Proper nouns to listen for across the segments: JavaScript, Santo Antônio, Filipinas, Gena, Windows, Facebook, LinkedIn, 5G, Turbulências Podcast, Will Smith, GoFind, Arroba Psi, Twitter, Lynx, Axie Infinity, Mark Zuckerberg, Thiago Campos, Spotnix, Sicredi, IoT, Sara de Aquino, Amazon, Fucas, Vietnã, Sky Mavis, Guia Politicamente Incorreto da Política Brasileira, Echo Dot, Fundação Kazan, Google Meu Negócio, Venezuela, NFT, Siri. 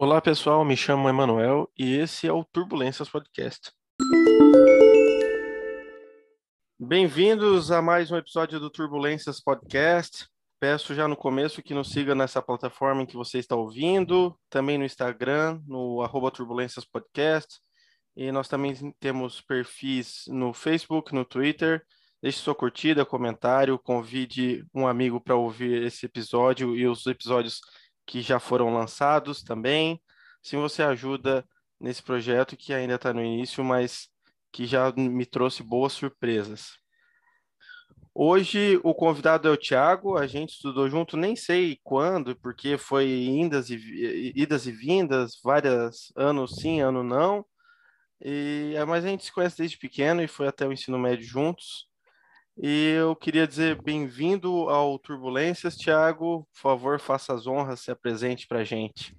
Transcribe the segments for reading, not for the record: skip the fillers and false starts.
Olá pessoal, me chamo Emanuel e esse é o Turbulências Podcast. Bem-vindos a mais um episódio do Turbulências Podcast. Peço já no começo que nos siga nessa plataforma em que você está ouvindo, também no Instagram, no @turbulênciaspodcast, e nós também temos perfis no Facebook, no Twitter. Deixe sua curtida, comentário, convide um amigo para ouvir esse episódio e os episódios que já foram lançados também. Assim você ajuda nesse projeto que ainda está no início, mas que já me trouxe boas surpresas. Hoje o convidado é o Thiago, a gente estudou junto, nem sei quando, porque foi idas e vindas, vários anos sim, ano não, mas a gente se conhece desde pequeno e foi até o ensino médio juntos. E eu queria dizer bem-vindo ao Turbulências, Thiago. Por favor, faça as honras, se apresente para a gente.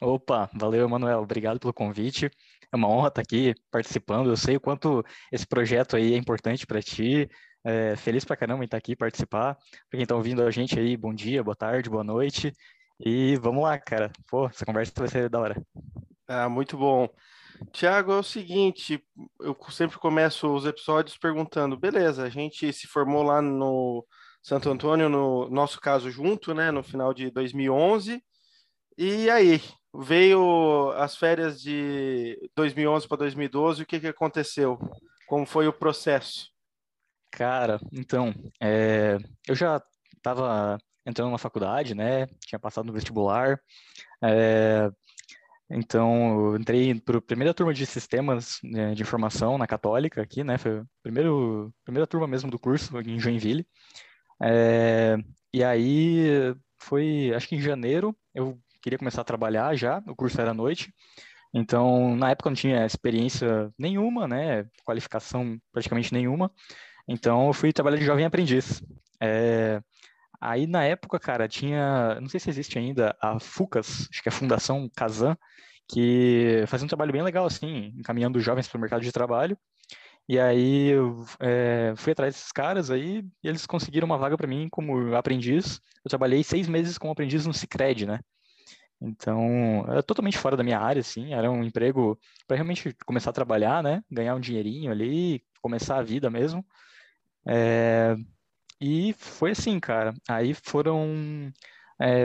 Opa, valeu, Emanuel. Obrigado pelo convite. É uma honra estar aqui participando. Eu sei o quanto esse projeto aí é importante para ti. É, feliz pra caramba em estar aqui participar. Para quem está ouvindo a gente aí, bom dia, boa tarde, boa noite. E vamos lá, cara. Pô, essa conversa vai ser da hora. Ah, muito bom. Thiago, é o seguinte, eu sempre começo os episódios perguntando, beleza, a gente se formou lá no Santo Antônio, no nosso caso junto, né, no final de 2011, e aí, veio as férias de 2011 para 2012, o que aconteceu? Como foi o processo? Cara, então, eu já estava entrando na faculdade, né, tinha passado no vestibular, Então, eu entrei para a primeira turma de sistemas de informação na Católica aqui, né? Foi a primeira turma mesmo do curso aqui em Joinville. E aí foi, acho que em janeiro, eu queria começar a trabalhar já, o curso era à noite. Então, na época eu não tinha experiência nenhuma, né? Qualificação praticamente nenhuma. Então, eu fui trabalhar de jovem aprendiz. Aí, na época, cara, tinha, não sei se existe ainda, a Fucas, acho que é a Fundação Kazan, que fazia um trabalho bem legal, assim, encaminhando jovens para o mercado de trabalho. E aí eu fui atrás desses caras aí, e eles conseguiram uma vaga para mim como aprendiz. Eu trabalhei 6 meses como aprendiz no Sicredi, né? Então, era totalmente fora da minha área, assim, era um emprego para realmente começar a trabalhar, né? Ganhar um dinheirinho ali, começar a vida mesmo. E foi assim, cara, aí foram,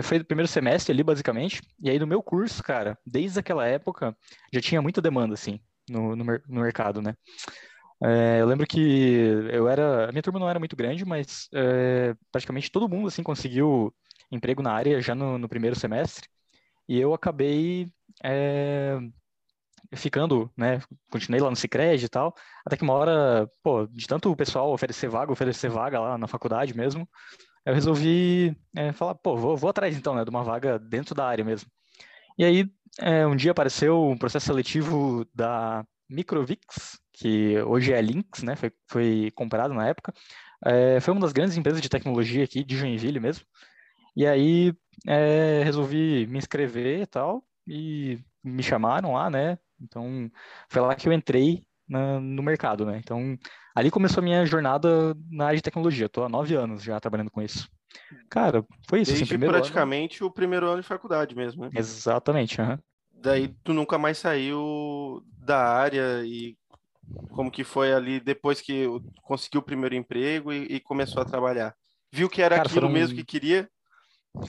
foi do primeiro semestre ali, basicamente, e aí no meu curso, cara, desde aquela época, já tinha muita demanda, assim, no mercado, né? Eu lembro que a minha turma não era muito grande, mas praticamente todo mundo, assim, conseguiu emprego na área já no primeiro semestre, e eu acabei ficando, né, continuei lá no Sicredi e tal, até que uma hora, pô, de tanto o pessoal oferecer vaga lá na faculdade mesmo, eu resolvi falar, pô, vou atrás então, né, de uma vaga dentro da área mesmo. E aí, um dia apareceu um processo seletivo da Microvix, que hoje é a Lynx, né, foi comprado na época, foi uma das grandes empresas de tecnologia aqui, de Joinville mesmo, e aí resolvi me inscrever e tal, e me chamaram lá, né, então foi lá que eu entrei no mercado, né, então ali começou a minha jornada na área de tecnologia, eu tô há 9 anos já trabalhando com isso. Cara, foi isso. Desde assim, praticamente o primeiro ano de faculdade mesmo, né? Exatamente, uhum. Daí tu nunca mais saiu da área e como que foi ali depois que conseguiu o primeiro emprego e começou a trabalhar? Viu que era mesmo que queria?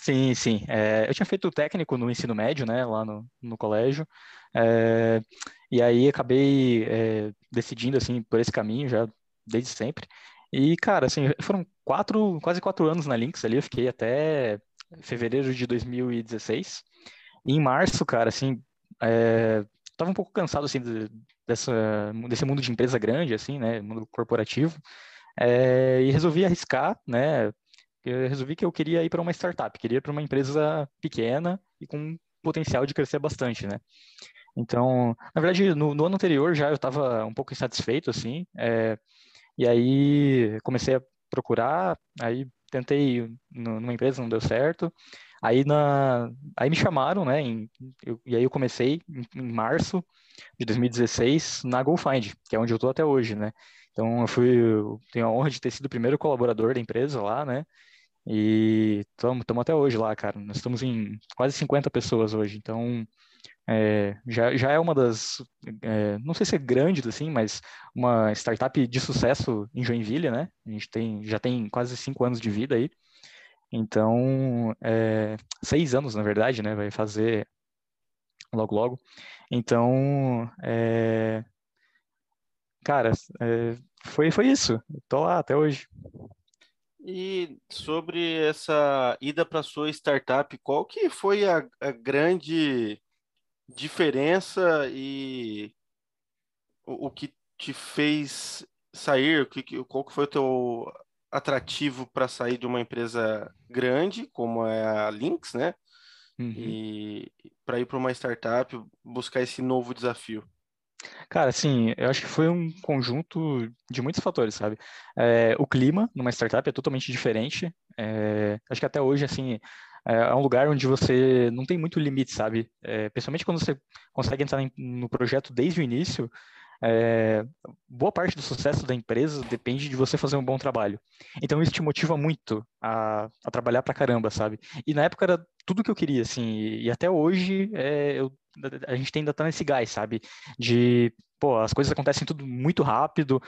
Sim. Eu tinha feito técnico no ensino médio, né, lá no colégio, e aí acabei decidindo, assim, por esse caminho já desde sempre. E, cara, assim, foram quase 4 anos na Lynx ali, eu fiquei até fevereiro de 2016. E em março, cara, assim, tava um pouco cansado, assim, desse mundo de empresa grande, assim, né, mundo corporativo, e resolvi arriscar, né. Eu resolvi que eu queria ir para uma startup, queria ir para uma empresa pequena e com potencial de crescer bastante, né? Então, na verdade, no ano anterior já eu estava um pouco insatisfeito, assim, e aí comecei a procurar, aí tentei numa empresa, não deu certo, aí me chamaram, né, e aí eu comecei em março de 2016 na GoFind, que é onde eu estou até hoje, né? Então, eu tenho a honra de ter sido o primeiro colaborador da empresa lá, né? E estamos até hoje lá, cara. Nós estamos em quase 50 pessoas hoje. Então, já é uma das... não sei se é grande, assim, mas uma startup de sucesso em Joinville, né? A gente já tem quase 5 anos de vida aí. Então, 6 anos, na verdade, né? Vai fazer logo, logo. Então, cara, foi isso. Estou lá até hoje. E sobre essa ida para sua startup, qual que foi a grande diferença e o que te fez sair? Qual que foi o teu atrativo para sair de uma empresa grande, como é a Lynx, né? Uhum. E para ir para uma startup, buscar esse novo desafio? Cara, assim, eu acho que foi um conjunto de muitos fatores, sabe? O clima numa startup é totalmente diferente. Acho que até hoje, assim, é um lugar onde você não tem muito limite, sabe? Principalmente quando você consegue entrar no projeto desde o início, boa parte do sucesso da empresa depende de você fazer um bom trabalho. Então isso te motiva muito a trabalhar pra caramba, sabe? E na época era tudo que eu queria, assim, e até hoje a gente ainda tá nesse gás, sabe? De, pô, as coisas acontecem tudo muito rápido,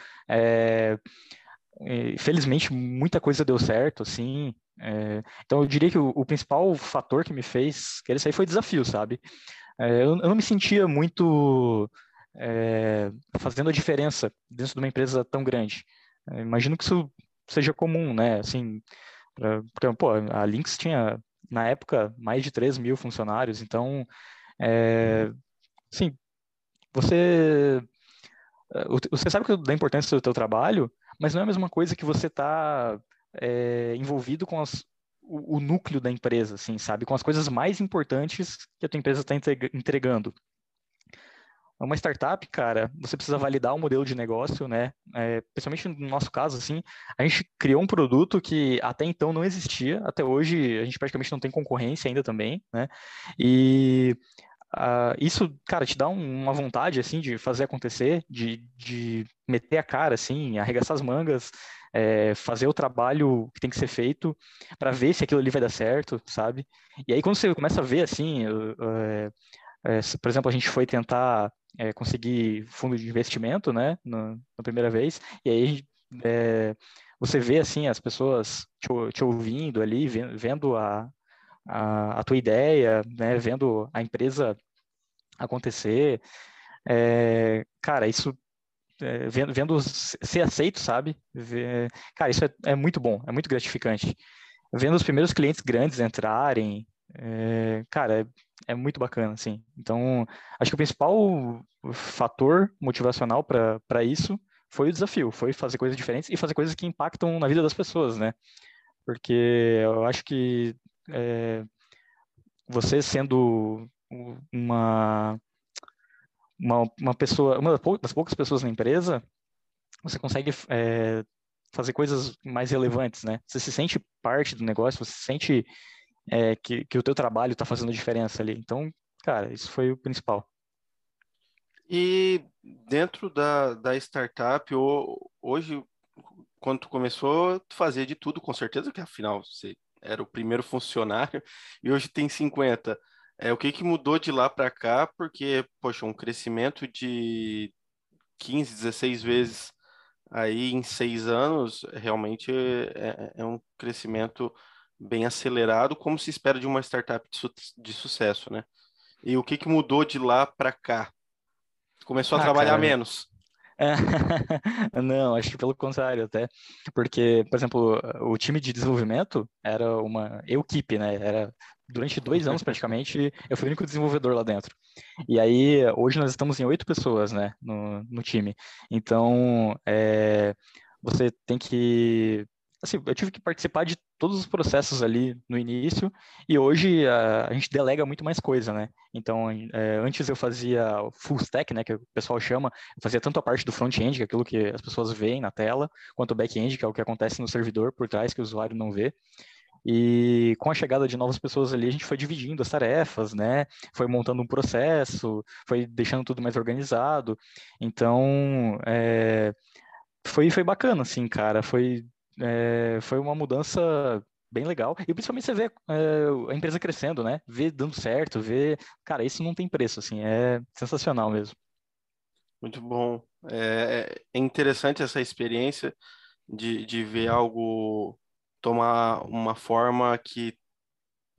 felizmente muita coisa deu certo, assim, então eu diria que o principal fator que me fez querer sair foi desafio, sabe? Eu não me sentia muito fazendo a diferença dentro de uma empresa tão grande. Imagino que isso seja comum, né? Assim, porque, pô, a Lynx tinha, na época, mais de 3 mil funcionários, então... Sim, você sabe da importância do teu trabalho, mas não é a mesma coisa que você tá envolvido com o núcleo da empresa, assim, sabe? Com as coisas mais importantes que a tua empresa está entregando. Uma startup, cara, você precisa validar o modelo de negócio, né? Principalmente no nosso caso, assim, a gente criou um produto que até então não existia, até hoje a gente praticamente não tem concorrência ainda também, né? E... isso, cara, te dá uma vontade, assim, de fazer acontecer, de meter a cara, assim, arregaçar as mangas, fazer o trabalho que tem que ser feito para ver se aquilo ali vai dar certo, sabe? E aí quando você começa a ver, assim, por exemplo, a gente foi tentar conseguir fundo de investimento, né, na primeira vez, e aí você vê, assim, as pessoas te ouvindo ali, vendo a tua ideia, né, vendo a empresa acontecer, cara, isso, vendo ser aceito, sabe, cara, isso é muito bom, é muito gratificante, vendo os primeiros clientes grandes entrarem, cara, é muito bacana, assim. Então, acho que o principal fator motivacional para isso foi o desafio, foi fazer coisas diferentes e fazer coisas que impactam na vida das pessoas, né, porque eu acho que você sendo uma pessoa, uma das poucas pessoas na empresa, você consegue fazer coisas mais relevantes, né? Você se sente parte do negócio, você se sente que o teu trabalho está fazendo diferença ali. Então, cara, isso foi o principal. E dentro da startup, hoje, quando tu começou, tu fazia de tudo, com certeza, que afinal você era o primeiro funcionário, e hoje tem 50. O que mudou de lá para cá? Porque, poxa, um crescimento de 15, 16 vezes aí em 6 anos, realmente é um crescimento bem acelerado, como se espera de uma startup de sucesso, né? E o que mudou de lá para cá? Começou a trabalhar, cara, menos. Não, acho que pelo contrário até, porque, por exemplo, o time de desenvolvimento era uma equipe, né, durante 2 anos praticamente, eu fui o único desenvolvedor lá dentro, e aí hoje nós estamos em 8 pessoas, né, no time, então você tem que, assim, eu tive que participar de todos os processos ali no início, e hoje a gente delega muito mais coisa, né? Então, antes eu fazia full stack, né, que o pessoal chama, eu fazia tanto a parte do front-end, que é aquilo que as pessoas veem na tela, quanto o back-end, que é o que acontece no servidor por trás, que o usuário não vê. E com a chegada de novas pessoas ali, a gente foi dividindo as tarefas, né? Foi montando um processo, foi deixando tudo mais organizado. Então, foi bacana, assim, cara, foi uma mudança bem legal. E principalmente você vê a empresa crescendo, né? Vê dando certo, vê... Cara, isso não tem preço, assim. É sensacional mesmo. Muito bom. É interessante essa experiência de ver algo tomar uma forma que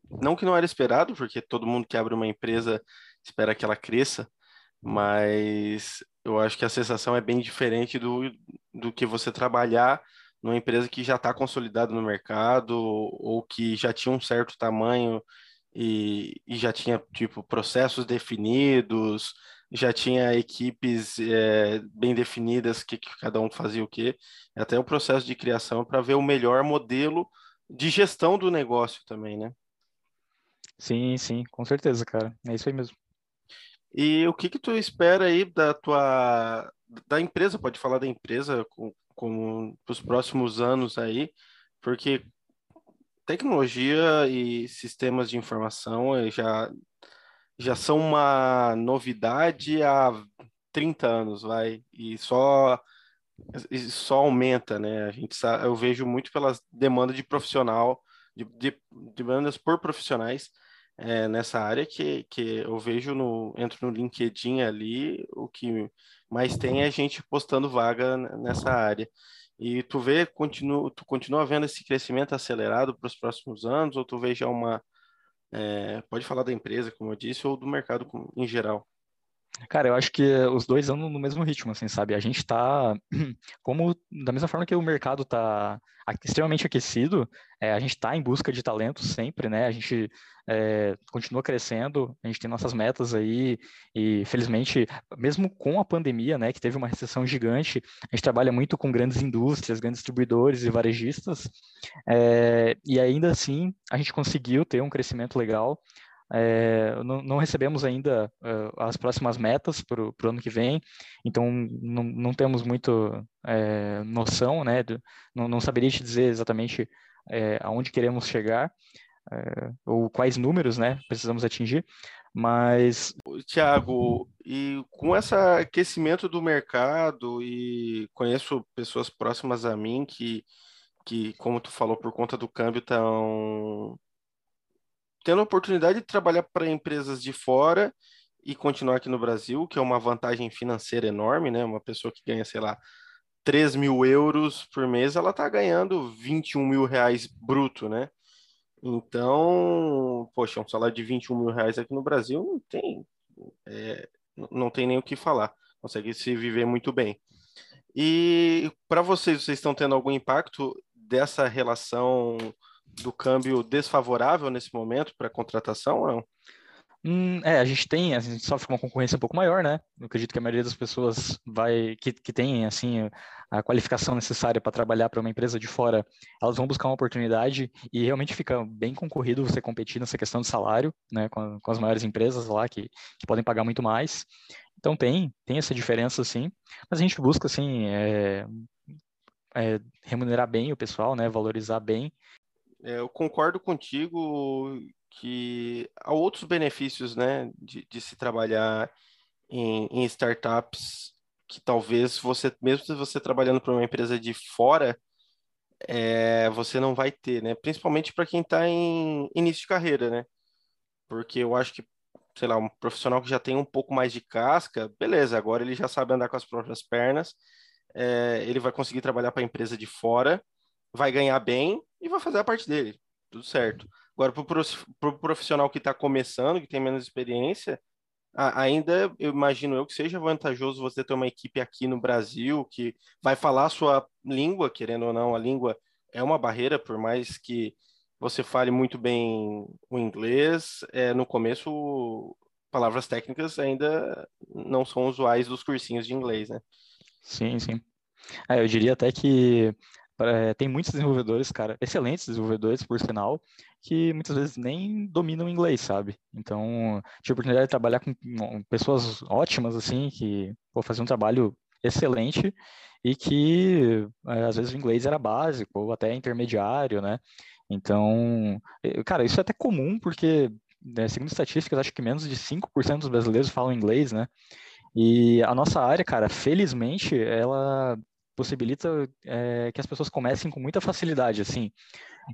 não era esperado, porque todo mundo que abre uma empresa espera que ela cresça, mas eu acho que a sensação é bem diferente do que você trabalhar numa empresa que já está consolidada no mercado ou que já tinha um certo tamanho e já tinha tipo processos definidos, já tinha equipes bem definidas, que cada um fazia o quê. Até o processo de criação para ver o melhor modelo de gestão do negócio também, né? Sim, com certeza, cara. É isso aí mesmo. E o que tu espera aí da empresa? Pode falar da empresa com os próximos anos aí, porque tecnologia e sistemas de informação já são uma novidade há 30 anos, vai, e só aumenta, né? A gente sabe, eu vejo muito pela demanda de profissional, demandas por profissionais nessa área que eu vejo, entro no LinkedIn ali, o que mais tem é gente postando vaga nessa área. E tu continua vendo esse crescimento acelerado para os próximos anos, ou tu vê já pode falar da empresa, como eu disse, ou do mercado em geral? Cara, eu acho que os dois andam no mesmo ritmo, assim, sabe? A gente está, da mesma forma que o mercado está extremamente aquecido, a gente está em busca de talento sempre, né? A gente continua crescendo, a gente tem nossas metas aí, e felizmente, mesmo com a pandemia, né, que teve uma recessão gigante, a gente trabalha muito com grandes indústrias, grandes distribuidores e varejistas, e ainda assim a gente conseguiu ter um crescimento legal. Não recebemos ainda as próximas metas para o ano que vem, então não temos muito noção, né? Não saberia te dizer exatamente aonde queremos chegar, ou quais números, né, precisamos atingir, mas... Thiago, e com esse aquecimento do mercado, e conheço pessoas próximas a mim que como tu falou, por conta do câmbio estão... tendo a oportunidade de trabalhar para empresas de fora e continuar aqui no Brasil, que é uma vantagem financeira enorme, né? Uma pessoa que ganha, sei lá, 3 mil euros por mês, ela está ganhando 21 mil reais bruto, né? Então, poxa, um salário de 21 mil reais aqui no Brasil não tem nem o que falar. Consegue se viver muito bem. E para vocês estão tendo algum impacto dessa relação... do câmbio desfavorável nesse momento para contratação ou não? A gente sofre uma concorrência um pouco maior, né? Eu acredito que a maioria das pessoas que tem assim, a qualificação necessária para trabalhar para uma empresa de fora, elas vão buscar uma oportunidade, e realmente fica bem concorrido você competir nessa questão de salário, né? Com as maiores empresas lá que podem pagar muito mais. Então tem essa diferença, sim. Mas a gente busca, assim, remunerar bem o pessoal, né? Valorizar bem. Eu concordo contigo que há outros benefícios, né, de se trabalhar em startups, que talvez você, mesmo se você trabalhando para uma empresa de fora, você não vai ter, né? Principalmente para quem está em início de carreira, né? Porque eu acho que, sei lá, um profissional que já tem um pouco mais de casca, beleza, agora ele já sabe andar com as próprias pernas, ele vai conseguir trabalhar para a empresa de fora, vai ganhar bem e vai fazer a parte dele, tudo certo. Agora, para o profissional que está começando, que tem menos experiência, ainda, eu imagino que seja vantajoso você ter uma equipe aqui no Brasil que vai falar a sua língua, querendo ou não, a língua é uma barreira, por mais que você fale muito bem o inglês, no começo, palavras técnicas ainda não são usuais dos cursinhos de inglês, né? Sim. Eu diria até que tem muitos desenvolvedores, cara, excelentes desenvolvedores, por sinal, que muitas vezes nem dominam inglês, sabe? Então, tive a oportunidade de trabalhar com pessoas ótimas, assim, que faziam um trabalho excelente e que, às vezes, o inglês era básico ou até intermediário, né? Então, cara, isso é até comum, porque, segundo estatísticas, acho que menos de 5% dos brasileiros falam inglês, né? E a nossa área, cara, felizmente, ela... possibilita que as pessoas comecem com muita facilidade, assim.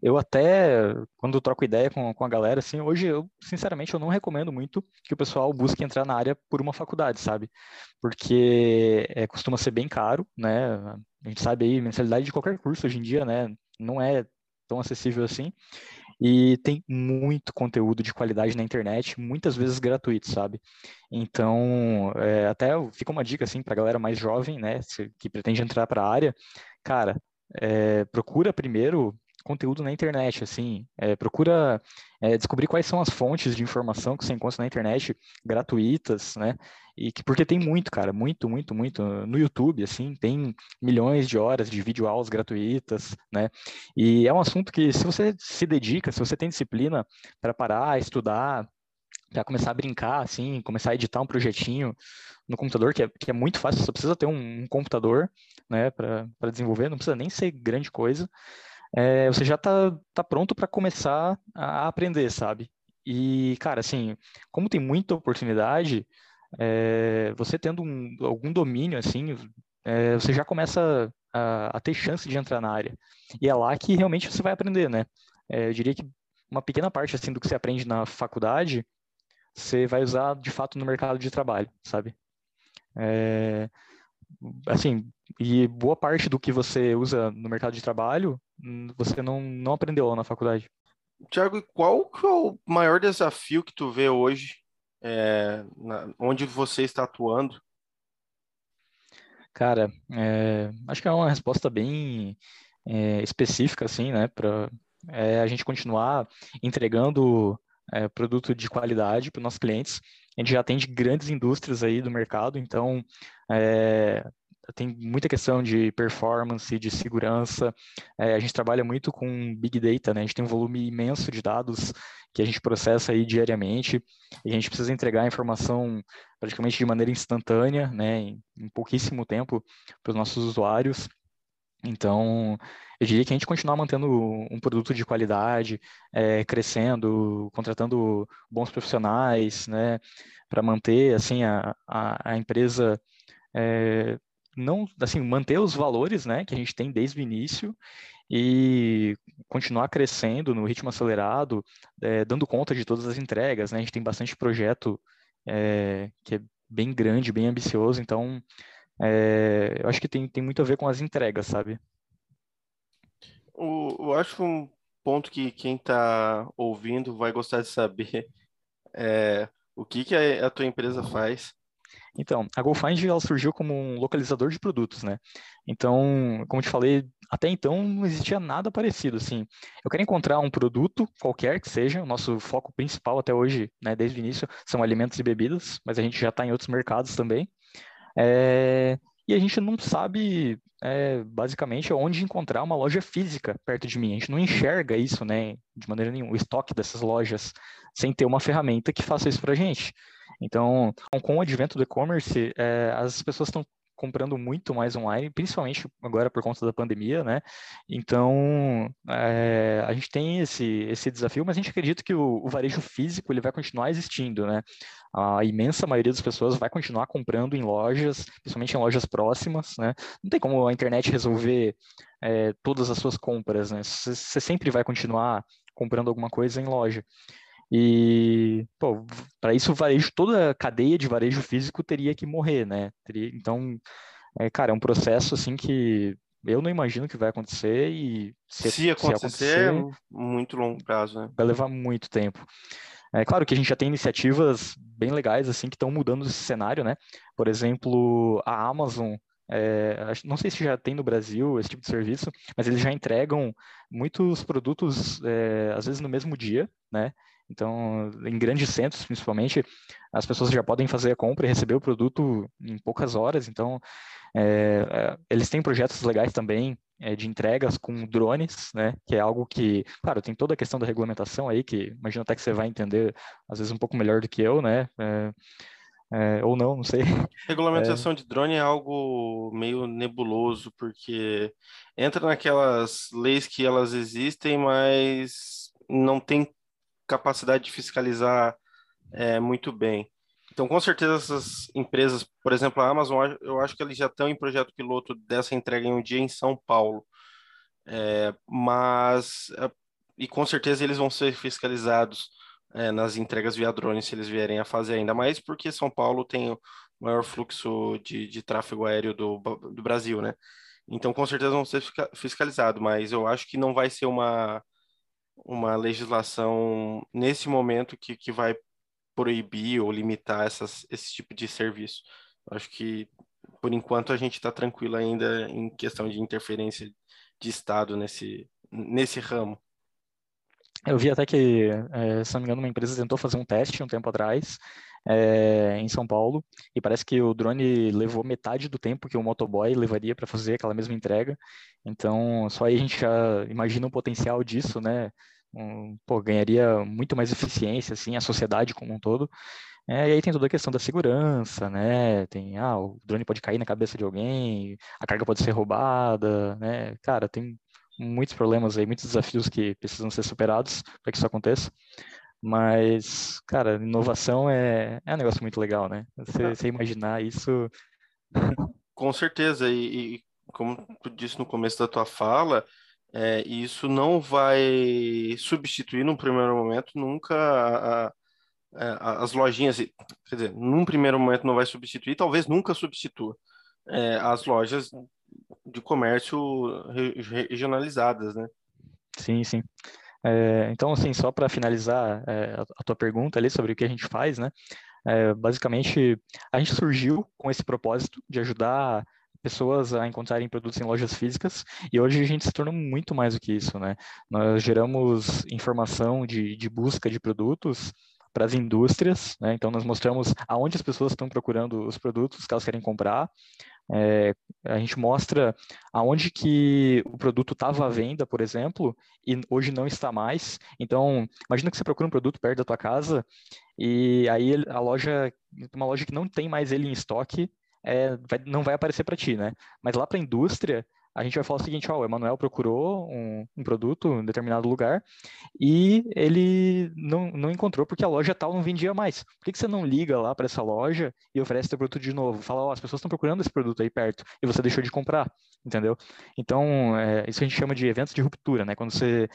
Eu até, quando troco ideia com a galera, assim, hoje eu, sinceramente, eu não recomendo muito que o pessoal busque entrar na área por uma faculdade, sabe? Porque costuma ser bem caro, né? A gente sabe aí, mensalidade de qualquer curso hoje em dia, né? Não é tão acessível assim. E tem muito conteúdo de qualidade na internet, muitas vezes gratuito, sabe? Então, até fica uma dica, assim, pra galera mais jovem, né, que pretende entrar para a área. Cara, procura primeiro conteúdo na internet, assim. Procura descobrir quais são as fontes de informação que você encontra na internet gratuitas, né? Porque tem muito, cara, muito, muito, muito. No YouTube, assim, tem milhões de horas de videoaulas gratuitas, né? E é um assunto que, se você se dedica, se você tem disciplina para parar, estudar, para começar a brincar, assim, começar a editar um projetinho no computador, que é muito fácil, só precisa ter um computador, né, para desenvolver, não precisa nem ser grande coisa. Você já tá pronto para começar a aprender, sabe? E, cara, assim, como tem muita oportunidade... você tendo algum domínio assim, você já começa a ter chance de entrar na área, e é lá que realmente você vai aprender, né? Eu diria que uma pequena parte assim do que você aprende na faculdade você vai usar de fato no mercado de trabalho, sabe? Assim, e boa parte do que você usa no mercado de trabalho você não aprendeu lá na faculdade. Thiago, qual que é o maior desafio que tu vê hoje? Onde você está atuando? Cara, acho que é uma resposta bem específica, assim, né? Para a gente continuar entregando produto de qualidade para os nossos clientes. A gente já atende grandes indústrias aí do mercado, então tem muita questão de performance, de segurança. A gente trabalha muito com Big Data, né? A gente tem um volume imenso de dados que a gente processa aí diariamente, e a gente precisa entregar a informação praticamente de maneira instantânea, né, em pouquíssimo tempo para os nossos usuários. Então, eu diria que a gente continuar mantendo um produto de qualidade, crescendo, contratando bons profissionais, né, para manter, assim, a empresa... não, assim, manter os valores, né, que a gente tem desde o início, e continuar crescendo no ritmo acelerado, dando conta de todas as entregas, né? A gente tem bastante projeto que é bem grande, bem ambicioso, então eu acho que tem muito a ver com as entregas, sabe? Eu acho um ponto que quem está ouvindo vai gostar de saber o que a tua empresa faz. Então, a GoFind, ela surgiu como um localizador de produtos, né? Então, como eu te falei, até então não existia nada parecido, assim. Eu quero encontrar um produto, qualquer que seja, o nosso foco principal até hoje, né, desde o início, são alimentos e bebidas, mas a gente já está em outros mercados também. E a gente não sabe, basicamente, onde encontrar uma loja física perto de mim. A gente não enxerga isso, né, de maneira nenhuma, o estoque dessas lojas, sem ter uma ferramenta que faça isso para a gente. Então, com o advento do e-commerce, as pessoas estão comprando muito mais online, principalmente agora por conta da pandemia, né? Então, a gente tem esse desafio, mas a gente acredita que o varejo físico, ele vai continuar existindo, né? A imensa maioria das pessoas vai continuar comprando em lojas, principalmente em lojas próximas, né? Não tem como a internet resolver todas as suas compras, né? Você sempre vai continuar comprando alguma coisa em loja. E, pô, para isso toda a cadeia de varejo físico teria que morrer, né? Então, cara, é um processo assim que eu não imagino que vai acontecer, e se acontecer, muito longo prazo, né? Vai levar muito tempo. É claro que a gente já tem iniciativas bem legais assim que estão mudando esse cenário, né? Por exemplo, a Amazon, não sei se já tem no Brasil esse tipo de serviço, mas eles já entregam muitos produtos, às vezes no mesmo dia, né? Então, em grandes centros, principalmente, as pessoas já podem fazer a compra e receber o produto em poucas horas. Então, eles têm projetos legais também de entregas com drones, né? Que é algo que, claro, tem toda a questão da regulamentação aí, que imagino até que você vai entender, às vezes, um pouco melhor do que eu, né? Ou não, não sei. Regulamentação de drone é algo meio nebuloso, porque entra naquelas leis que elas existem, mas não tem capacidade de fiscalizar muito bem. Então, com certeza, essas empresas, por exemplo, a Amazon, eu acho que eles já estão em projeto piloto dessa entrega em um dia em São Paulo. E com certeza eles vão ser fiscalizados nas entregas via drone, se eles vierem a fazer, ainda mais porque São Paulo tem o maior fluxo de tráfego aéreo do Brasil, né? Então, com certeza vão ser fiscalizados, mas eu acho que não vai ser uma legislação nesse momento que vai proibir ou limitar esse tipo de serviço. Eu acho que, por enquanto, a gente está tranquilo ainda em questão de interferência de Estado nesse ramo. Eu vi até que, se não me engano, uma empresa tentou fazer um teste um tempo atrás, em São Paulo, e parece que o drone levou metade do tempo que o motoboy levaria para fazer aquela mesma entrega. Então, só aí a gente já imagina o potencial disso, né? Ganharia muito mais eficiência, assim, a sociedade como um todo. E aí tem toda a questão da segurança, né? Tem, o drone pode cair na cabeça de alguém, a carga pode ser roubada, né? Cara, tem muitos problemas aí, muitos desafios que precisam ser superados para que isso aconteça. Mas, cara, inovação é um negócio muito legal, né? Você imaginar isso... Com certeza, e como tu disse no começo da tua fala, isso não vai substituir, num primeiro momento, nunca as lojinhas. Quer dizer, num primeiro momento não vai substituir, talvez nunca substitua as lojas de comércio regionalizadas, né? Sim, sim. Então, assim, só para finalizar a tua pergunta ali sobre o que a gente faz, né? Basicamente, a gente surgiu com esse propósito de ajudar pessoas a encontrarem produtos em lojas físicas, e hoje a gente se tornou muito mais do que isso, né? Nós geramos informação de busca de produtos para as indústrias, né? Então, nós mostramos aonde as pessoas estão procurando os produtos que elas querem comprar. A gente mostra aonde que o produto estava à venda, por exemplo, e hoje não está mais. Então, imagina que você procura um produto perto da tua casa e aí uma loja que não tem mais ele em estoque, não vai aparecer para ti, né? Mas lá para a indústria, a gente vai falar o seguinte: o Emanuel procurou um produto em determinado lugar e ele não encontrou porque a loja tal não vendia mais. Por que você não liga lá para essa loja e oferece teu produto de novo? Fala, as pessoas estão procurando esse produto aí perto e você deixou de comprar, entendeu? Então, isso a gente chama de eventos de ruptura, né? Quando você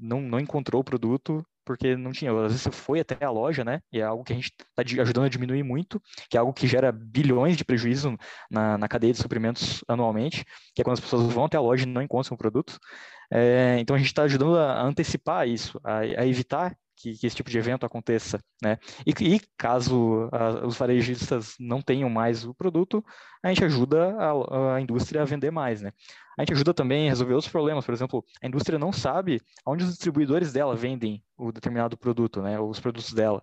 não encontrou o produto porque não tinha. Às vezes você foi até a loja, né? E é algo que a gente está ajudando a diminuir muito, que é algo que gera bilhões de prejuízo na cadeia de suprimentos anualmente, que é quando as pessoas vão até a loja e não encontram o produto. Então, a gente está ajudando a antecipar isso, a evitar que esse tipo de evento aconteça, né? E caso os varejistas não tenham mais o produto, a gente ajuda a indústria a vender mais, né? A gente ajuda também a resolver outros problemas. Por exemplo, a indústria não sabe onde os distribuidores dela vendem o determinado produto, né? Ou os produtos dela.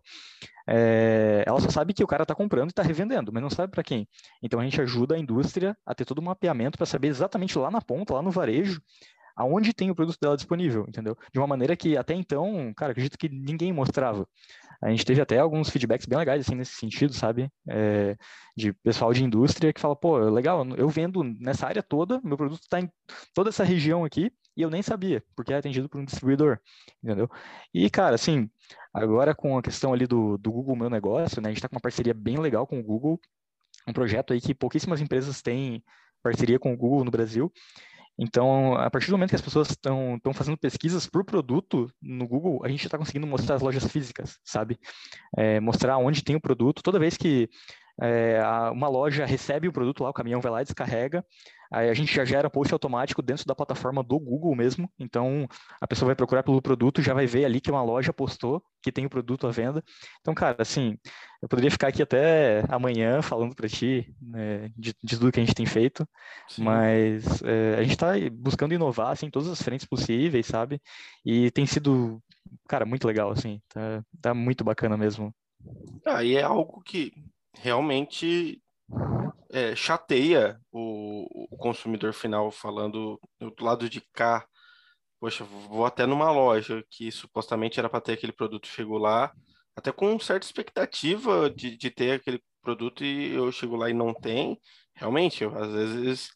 Ela só sabe que o cara está comprando e está revendendo, mas não sabe para quem. Então, a gente ajuda a indústria a ter todo um mapeamento para saber exatamente lá na ponta, lá no varejo, aonde tem o produto dela disponível, entendeu? De uma maneira que até então, cara, acredito que ninguém mostrava. A gente teve até alguns feedbacks bem legais, assim, nesse sentido, sabe? De pessoal de indústria que fala, pô, legal, eu vendo nessa área toda, meu produto está em toda essa região aqui, e eu nem sabia, porque é atendido por um distribuidor, entendeu? E, cara, assim, agora com a questão ali do Google Meu Negócio, né? A gente está com uma parceria bem legal com o Google, um projeto aí que pouquíssimas empresas têm parceria com o Google no Brasil. Então, a partir do momento que as pessoas estão fazendo pesquisas por produto no Google, a gente está conseguindo mostrar as lojas físicas, sabe? Mostrar onde tem o produto. Toda vez que uma loja recebe o produto lá, o caminhão vai lá e descarrega, aí a gente já gera post automático dentro da plataforma do Google mesmo. Então, a pessoa vai procurar pelo produto, já vai ver ali que uma loja postou que tem o produto à venda. Então, cara, assim, eu poderia ficar aqui até amanhã falando para ti, né, de tudo que a gente tem feito. Sim. Mas a gente está buscando inovar, assim, em todas as frentes possíveis, sabe? E tem sido, cara, muito legal, assim, tá muito bacana mesmo. E é algo que realmente chateia o consumidor final, falando do lado de cá. Poxa, vou até numa loja que supostamente era para ter aquele produto, chego lá, até com certa expectativa de ter aquele produto, e eu chego lá e não tem. Realmente, às vezes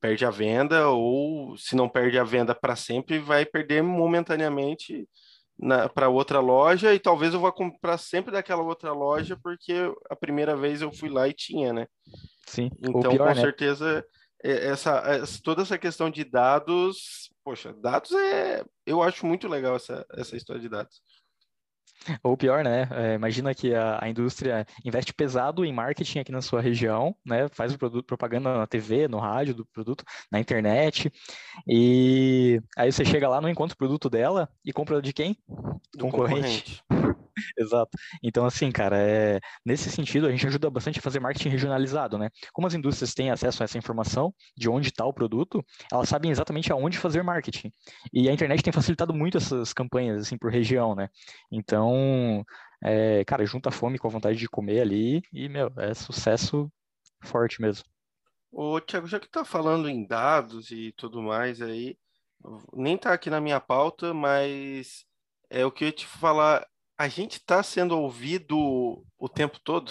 perde a venda, ou se não perde a venda para sempre, vai perder momentaneamente para outra loja, e talvez eu vá comprar sempre daquela outra loja, porque a primeira vez eu fui lá e tinha, né? Sim. Então, pior, com certeza, toda essa questão de dados, poxa, dados eu acho muito legal essa história de dados. Ou pior, né? Imagina que a indústria investe pesado em marketing aqui na sua região, né? Faz o produto, propaganda na TV, no rádio do produto, na internet. E aí você chega lá, não encontra o produto dela e compra de quem? Do concorrente. Exato. Então, assim, cara, nesse sentido, a gente ajuda bastante a fazer marketing regionalizado, né? Como as indústrias têm acesso a essa informação de onde está o produto, elas sabem exatamente aonde fazer marketing. E a internet tem facilitado muito essas campanhas, assim, por região, né? Então, cara, junta a fome com a vontade de comer ali e, meu, é sucesso forte mesmo. Ô, Thiago, já que tá falando em dados e tudo mais aí, nem tá aqui na minha pauta, mas é o que eu ia te falar... A gente está sendo ouvido o tempo todo?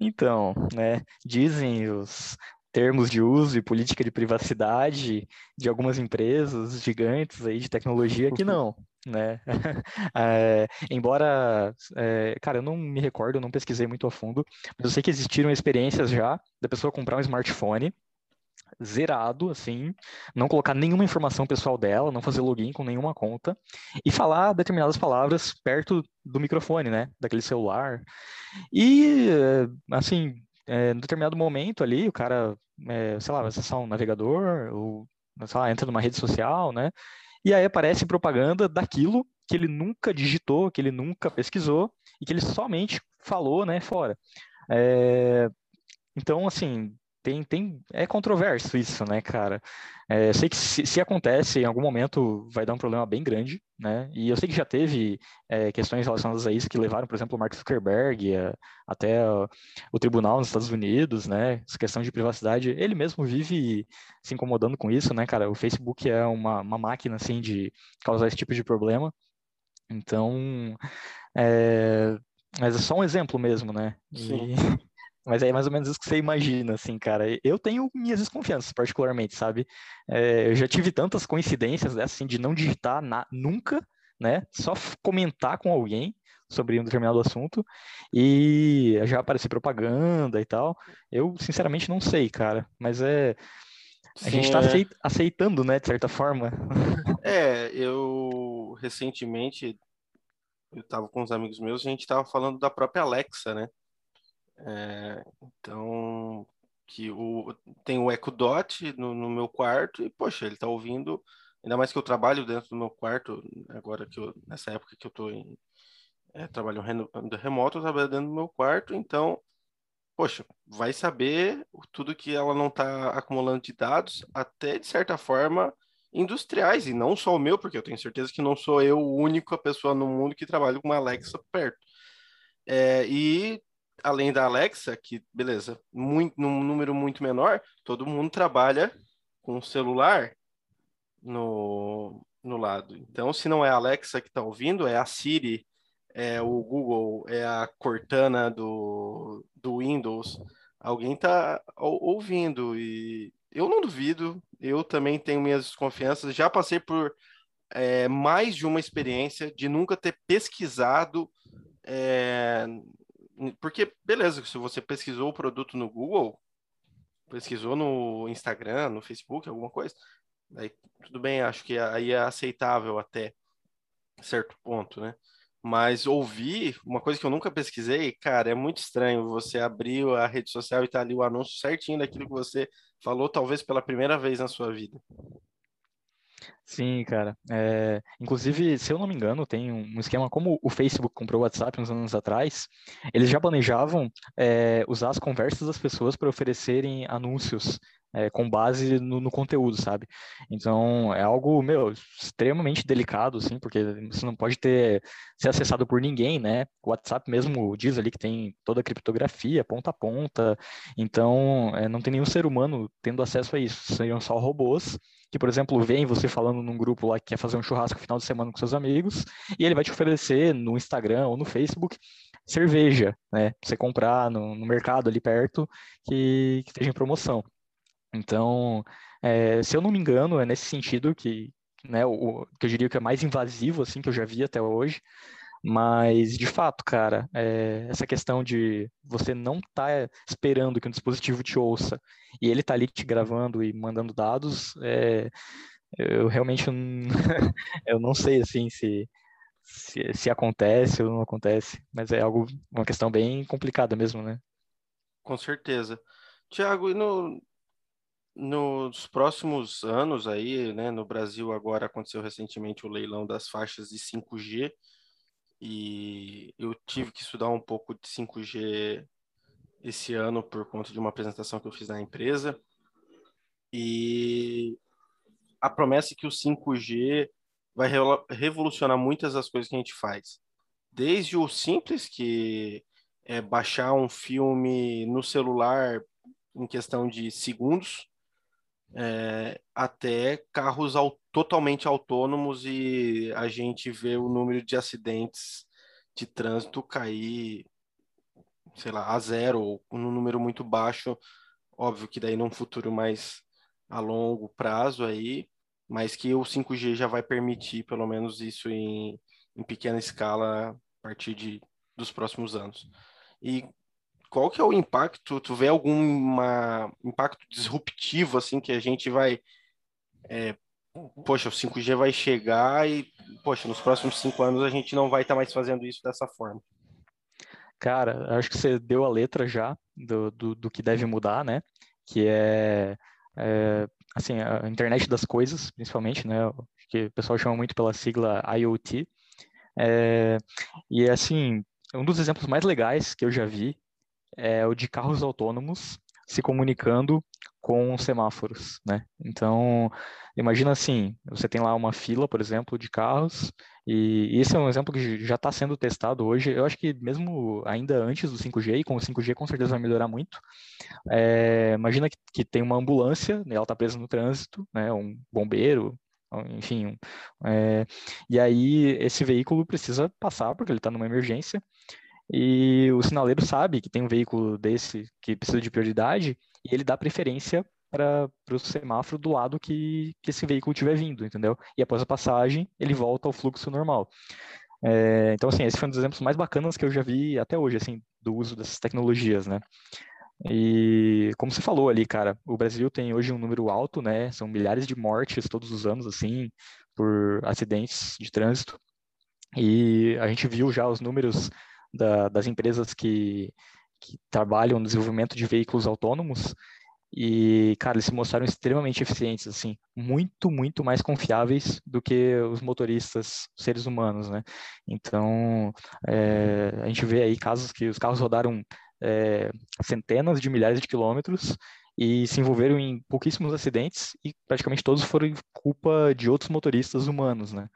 Então, né, dizem os termos de uso e política de privacidade de algumas empresas gigantes aí de tecnologia que não, né? Cara, eu não me recordo, eu não pesquisei muito a fundo, mas eu sei que existiram experiências já da pessoa comprar um smartphone zerado, assim, não colocar nenhuma informação pessoal dela, não fazer login com nenhuma conta, e falar determinadas palavras perto do microfone, né, daquele celular, e, assim, em determinado momento ali, o cara, sei lá, vai acessar um navegador, ou, sei lá, entra numa rede social, né, e aí aparece propaganda daquilo que ele nunca digitou, que ele nunca pesquisou, e que ele somente falou, né, fora. Então, assim... É controverso isso, né, cara? Eu sei que se acontece, em algum momento vai dar um problema bem grande, né? E eu sei que já teve questões relacionadas a isso que levaram, por exemplo, o Mark Zuckerberg até o tribunal nos Estados Unidos, né? Essa questão de privacidade, ele mesmo vive se incomodando com isso, né, cara? O Facebook é uma máquina, assim, de causar esse tipo de problema. Então, mas é só um exemplo mesmo, né? Sim. Mas é mais ou menos isso que você imagina, assim, cara. Eu tenho minhas desconfianças, particularmente, sabe? Eu já tive tantas coincidências dessas, assim, de não digitar nunca, né? Só comentar com alguém sobre um determinado assunto e já aparecer propaganda e tal. Eu, sinceramente, não sei, cara. Mas a gente tá aceitando, né? De certa forma. Eu recentemente, eu tava com uns amigos meus, a gente tava falando da própria Alexa, né? Então, tem o Echo Dot no meu quarto e, poxa, ele tá ouvindo, ainda mais que eu trabalho dentro do meu quarto, agora que nessa época que eu tô trabalho remoto, eu trabalho dentro do meu quarto, então, poxa, vai saber tudo que ela não tá acumulando de dados, até de certa forma industriais, e não só o meu, porque eu tenho certeza que não sou eu a única pessoa no mundo que trabalha com uma Alexa perto. E além da Alexa, que, beleza, num número muito menor, todo mundo trabalha com o celular no lado. Então, se não é a Alexa que está ouvindo, é a Siri, é o Google, é a Cortana do Windows. Alguém está ouvindo e eu não duvido, eu também tenho minhas desconfianças. Já passei por mais de uma experiência de nunca ter pesquisado... Porque, beleza, se você pesquisou o produto no Google, pesquisou no Instagram, no Facebook, alguma coisa, aí tudo bem, acho que aí é aceitável até certo ponto, né? Mas ouvir, uma coisa que eu nunca pesquisei, cara, é muito estranho. Você abriu a rede social e tá ali o anúncio certinho daquilo que você falou, talvez pela primeira vez na sua vida. Sim, cara. Inclusive, se eu não me engano, tem um esquema como o Facebook comprou o WhatsApp uns anos atrás. Eles já planejavam usar as conversas das pessoas para oferecerem anúncios com base no conteúdo, sabe? Então, é algo, meu, extremamente delicado, assim, porque você não pode ser acessado por ninguém, né? O WhatsApp mesmo diz ali que tem toda a criptografia, ponta a ponta. Então, não tem nenhum ser humano tendo acesso a isso. Seriam só robôs que, por exemplo, veem você falando num grupo lá que quer fazer um churrasco no final de semana com seus amigos, e ele vai te oferecer no Instagram ou no Facebook cerveja, né? Pra você comprar no mercado ali perto que esteja em promoção. Então, se eu não me engano, é nesse sentido que né? O que eu diria que é mais invasivo, assim, que eu já vi até hoje. Mas, de fato, cara, essa questão de você não estar esperando que um dispositivo te ouça e ele tá ali te gravando e mandando dados, eu realmente eu não sei, assim, se acontece ou não acontece, mas é algo, uma questão bem complicada mesmo, né? Com certeza. Tiago, e nos próximos anos aí, né, no Brasil agora aconteceu recentemente o leilão das faixas de 5G, e eu tive que estudar um pouco de 5G esse ano por conta de uma apresentação que eu fiz na empresa, e a promessa é que o 5G vai revolucionar muitas das coisas que a gente faz, desde o simples, que é baixar um filme no celular em questão de segundos, até carros totalmente autônomos, e a gente vê o número de acidentes de trânsito cair, sei lá, a zero, ou num número muito baixo. Óbvio que daí num futuro mais a longo prazo aí, mas que o 5G já vai permitir pelo menos isso em pequena escala a partir dos próximos anos. E qual que é o impacto? Tu vê algum impacto disruptivo, assim, que a gente vai... poxa, o 5G vai chegar e, poxa, nos próximos 5 anos a gente não vai estar mais fazendo isso dessa forma. Cara, acho que você deu a letra já do que deve mudar, né? Que assim, a internet das coisas, principalmente, né? Que o pessoal chama muito pela sigla IoT. E, assim, um dos exemplos mais legais que eu já vi é o de carros autônomos se comunicando com semáforos, né? Então, imagina assim, você tem lá uma fila, por exemplo, de carros, e esse é um exemplo que já está sendo testado hoje. Eu acho que mesmo ainda antes do 5G, e com o 5G com certeza vai melhorar muito. Imagina que tem uma ambulância, ela está presa no trânsito, né? Um bombeiro, enfim. E aí esse veículo precisa passar, porque ele está numa emergência, e o sinaleiro sabe que tem um veículo desse que precisa de prioridade, e ele dá preferência para o semáforo do lado que esse veículo estiver vindo, entendeu? E após a passagem, ele volta ao fluxo normal. Então, assim, esse foi um dos exemplos mais bacanas que eu já vi até hoje, assim, do uso dessas tecnologias, né? E como você falou ali, cara, o Brasil tem hoje um número alto, né? São milhares de mortes todos os anos, assim, por acidentes de trânsito. E a gente viu já os números das empresas que trabalham no desenvolvimento de veículos autônomos, e, cara, eles se mostraram extremamente eficientes, assim, muito, muito mais confiáveis do que os motoristas, seres humanos, né? Então, a gente vê aí casos que os carros rodaram centenas de milhares de quilômetros e se envolveram em pouquíssimos acidentes, e praticamente todos foram culpa de outros motoristas humanos, né?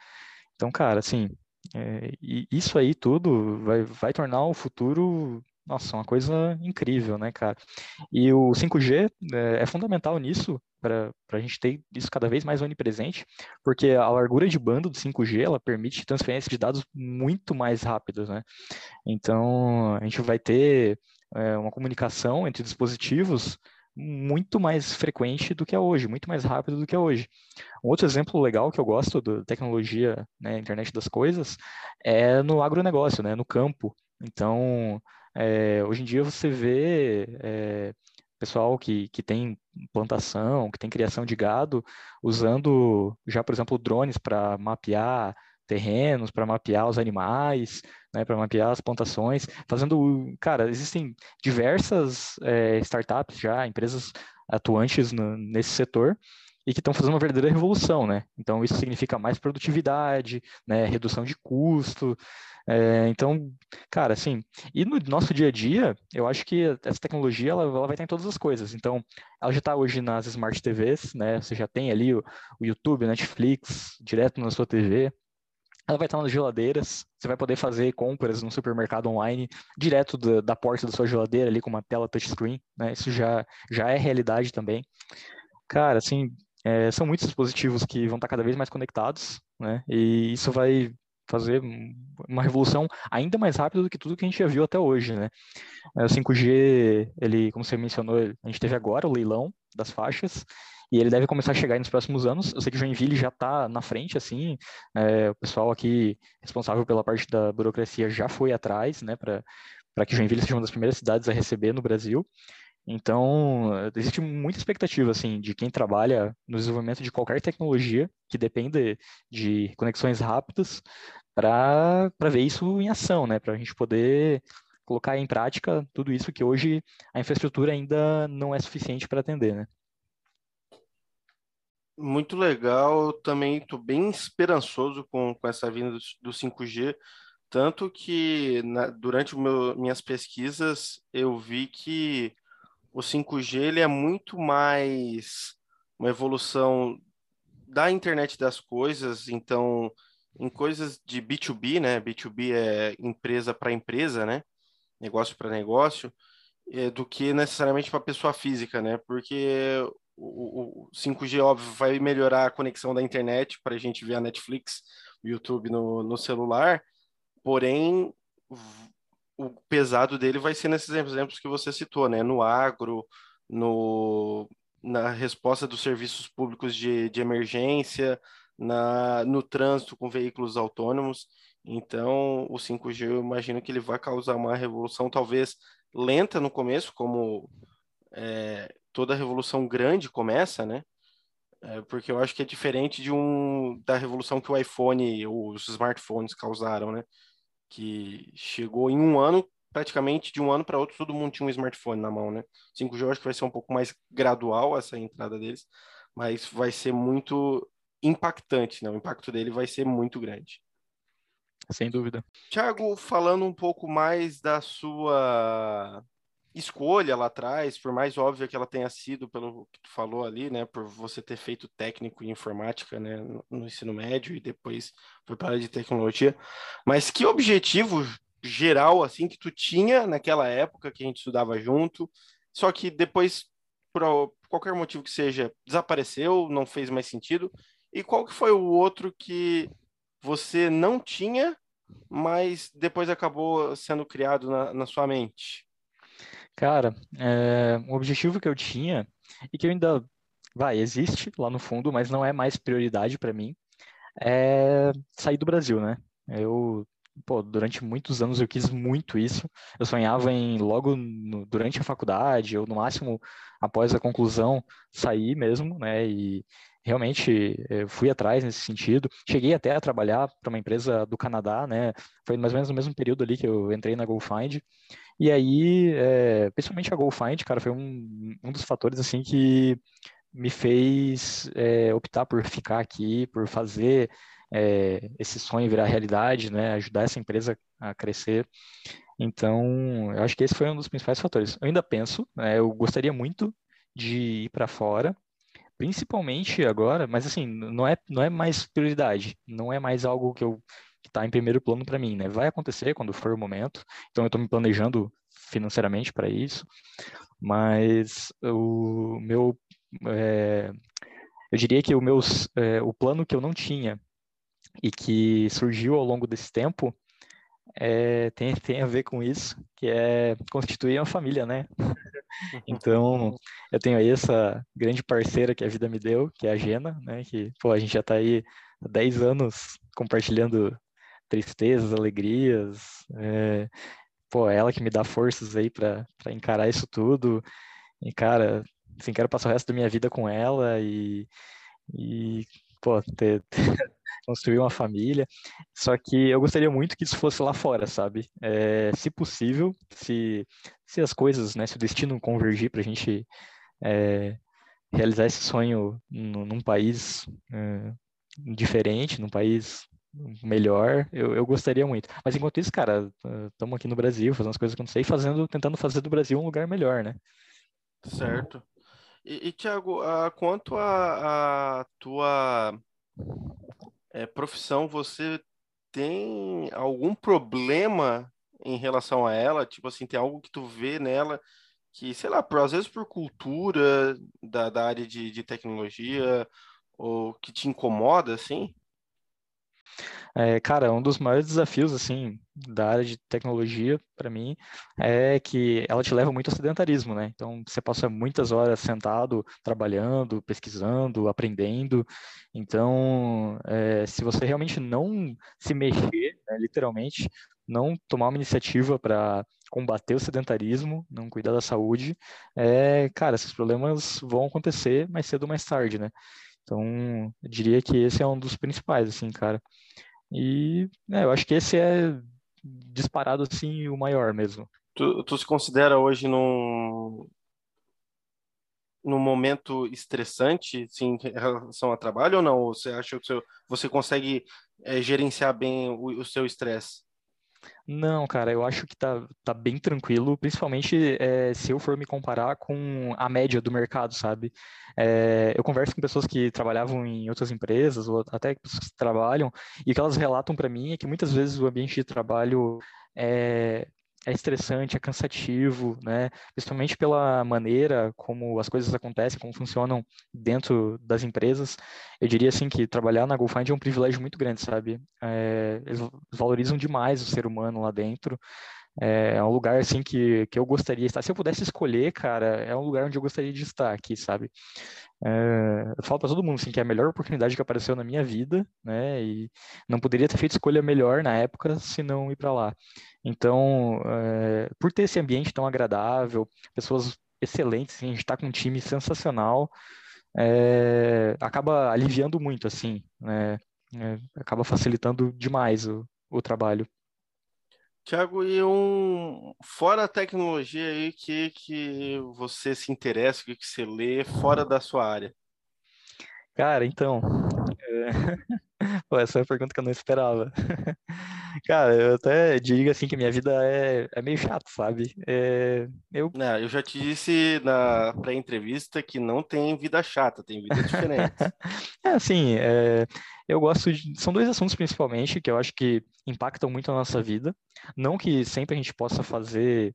Então, cara, assim... e isso aí tudo vai tornar o futuro, nossa, uma coisa incrível, né, cara? E o 5G é fundamental nisso, para a gente ter isso cada vez mais onipresente, porque a largura de banda do 5G, ela permite transferência de dados muito mais rápidos, né? Então, a gente vai ter uma comunicação entre dispositivos muito mais frequente do que é hoje, muito mais rápido do que é hoje. Um outro exemplo legal que eu gosto da tecnologia, né, internet das coisas, é no agronegócio, né, no campo. Então, hoje em dia você vê pessoal que tem plantação, que tem criação de gado, usando já, por exemplo, drones para mapear terrenos, para mapear os animais, né, para mapear as plantações, fazendo... Cara, existem diversas startups já, empresas atuantes nesse setor, e que estão fazendo uma verdadeira revolução, né? Então, isso significa mais produtividade, né, redução de custo. Então, cara, assim... E no nosso dia a dia, eu acho que essa tecnologia, ela vai estar em todas as coisas. Então, ela já está hoje nas Smart TVs, né? Você já tem ali o YouTube, o Netflix, direto na sua TV. Ela vai estar nas geladeiras, você vai poder fazer compras no supermercado online, direto da porta da sua geladeira, ali com uma tela touchscreen, né? Isso já é realidade também. Cara, assim, são muitos dispositivos que vão estar cada vez mais conectados, né? E isso vai fazer uma revolução ainda mais rápida do que tudo que a gente já viu até hoje, né? O 5G, ele, como você mencionou, a gente teve agora o leilão das faixas, e ele deve começar a chegar aí nos próximos anos. Eu sei que Joinville já está na frente, assim, o pessoal aqui responsável pela parte da burocracia já foi atrás, né, para que Joinville seja uma das primeiras cidades a receber no Brasil. Então, existe muita expectativa, assim, de quem trabalha no desenvolvimento de qualquer tecnologia que depende de conexões rápidas para ver isso em ação, né? Para a gente poder colocar em prática tudo isso que hoje a infraestrutura ainda não é suficiente para atender, né? Muito legal. Também estou bem esperançoso com essa vinda do 5G. Tanto que durante minhas pesquisas eu vi que o 5G ele é muito mais uma evolução da internet das coisas. Então, em coisas de B2B, né? B2B é empresa para empresa, né? Negócio para negócio, do que necessariamente para pessoa física, né? Porque o 5G, óbvio, vai melhorar a conexão da internet para a gente ver a Netflix, o YouTube no celular. Porém, o pesado dele vai ser nesses exemplos que você citou, né? No agro, na resposta dos serviços públicos de emergência, no trânsito com veículos autônomos. Então, o 5G, eu imagino que ele vai causar uma revolução, talvez lenta no começo, como toda revolução grande começa, né? Porque eu acho que é diferente da revolução que o iPhone ou os smartphones causaram, né? Que chegou em um ano, praticamente de um ano para outro, todo mundo tinha um smartphone na mão, né? 5G eu acho que vai ser um pouco mais gradual essa entrada deles, mas vai ser muito impactante, né? O impacto dele vai ser muito grande. Sem dúvida. Thiago, falando um pouco mais da sua escolha lá atrás, por mais óbvia que ela tenha sido pelo que tu falou ali, né? Por você ter feito técnico em informática, né? No ensino médio e depois foi para a área de tecnologia. Mas que objetivo geral, assim, que tu tinha naquela época que a gente estudava junto, só que depois, por qualquer motivo que seja, desapareceu, não fez mais sentido? E qual que foi o outro que você não tinha, mas depois acabou sendo criado na sua mente? Cara, o objetivo que eu tinha, e que eu ainda, existe lá no fundo, mas não é mais prioridade para mim, é sair do Brasil, né? Durante muitos anos eu quis muito isso. Eu sonhava em, logo durante a faculdade, ou no máximo após a conclusão, sair mesmo, né? E realmente fui atrás nesse sentido. Cheguei até a trabalhar para uma empresa do Canadá, né? Foi mais ou menos no mesmo período ali que eu entrei na GoFind. E aí, principalmente a GoFind, cara, foi um dos fatores, assim, que me fez optar por ficar aqui, por fazer esse sonho virar realidade, né? Ajudar essa empresa a crescer. Então, eu acho que esse foi um dos principais fatores. Eu ainda penso, eu gostaria muito de ir para fora, principalmente agora, mas assim, não é mais prioridade, não é mais algo que está em primeiro plano para mim, né? Vai acontecer quando for o momento, então eu estou me planejando financeiramente para isso, mas eu diria que o plano que eu não tinha e que surgiu ao longo desse tempo tem a ver com isso, que é constituir uma família, né? Então, eu tenho aí essa grande parceira que a vida me deu, que é a Gena, né? Que, a gente já está aí há 10 anos compartilhando tristezas, alegrias. Ela que me dá forças aí para encarar isso tudo. E, cara, assim, quero passar o resto da minha vida com ela construir uma família. Só que eu gostaria muito que isso fosse lá fora, sabe? Se possível, se as coisas, né, se o destino convergir para a gente realizar esse sonho num país diferente, num país melhor, eu gostaria muito. Mas enquanto isso, cara, estamos aqui no Brasil, fazendo as coisas acontecer e tentando fazer do Brasil um lugar melhor, né? Certo. E Thiago, quanto à tua profissão, você tem algum problema em relação a ela? Tipo assim, tem algo que tu vê nela que, sei lá, às vezes por cultura da área de tecnologia, ou que te incomoda, assim? Cara, um dos maiores desafios, assim, da área de tecnologia, para mim, é que ela te leva muito ao sedentarismo, né? Então, você passa muitas horas sentado, trabalhando, pesquisando, aprendendo. Então, se você realmente não se mexer, né, literalmente, não tomar uma iniciativa para combater o sedentarismo, não cuidar da saúde, cara, esses problemas vão acontecer mais cedo ou mais tarde, né? Então, eu diria que esse é um dos principais, assim, cara. E eu acho que esse é disparado, assim, o maior mesmo. Tu se considera hoje num momento estressante, assim, em relação a trabalho ou não? Ou você acha que você consegue gerenciar bem o seu estresse? Não, cara, eu acho que tá bem tranquilo, principalmente se eu for me comparar com a média do mercado, sabe? Eu converso com pessoas que trabalhavam em outras empresas, ou até pessoas que trabalham, e o que elas relatam para mim é que muitas vezes o ambiente de trabalho é estressante, é cansativo, né? Principalmente pela maneira como as coisas acontecem, como funcionam dentro das empresas. Eu diria, assim, que trabalhar na GoFind é um privilégio muito grande, sabe? Eles valorizam demais o ser humano lá dentro. É um lugar, assim, que eu gostaria de estar. Se eu pudesse escolher, cara, é um lugar onde eu gostaria de estar aqui, sabe? Eu falo para todo mundo, assim, que é a melhor oportunidade que apareceu na minha vida, né? E não poderia ter feito escolha melhor na época se não ir para lá. Então, por ter esse ambiente tão agradável, pessoas excelentes, assim, a gente está com um time sensacional, acaba aliviando muito, assim, né? Acaba facilitando demais o trabalho. Thiago, e fora a tecnologia aí, o que você se interessa, o que você lê fora da sua área? Cara, então, pô, essa é uma pergunta que eu não esperava. Cara, eu até digo, assim, que a minha vida é meio chata, sabe? Eu já te disse na pré-entrevista que não tem vida chata, tem vida diferente. Eu gosto de... São dois assuntos, principalmente, que eu acho que impactam muito a nossa vida. Não que sempre a gente possa fazer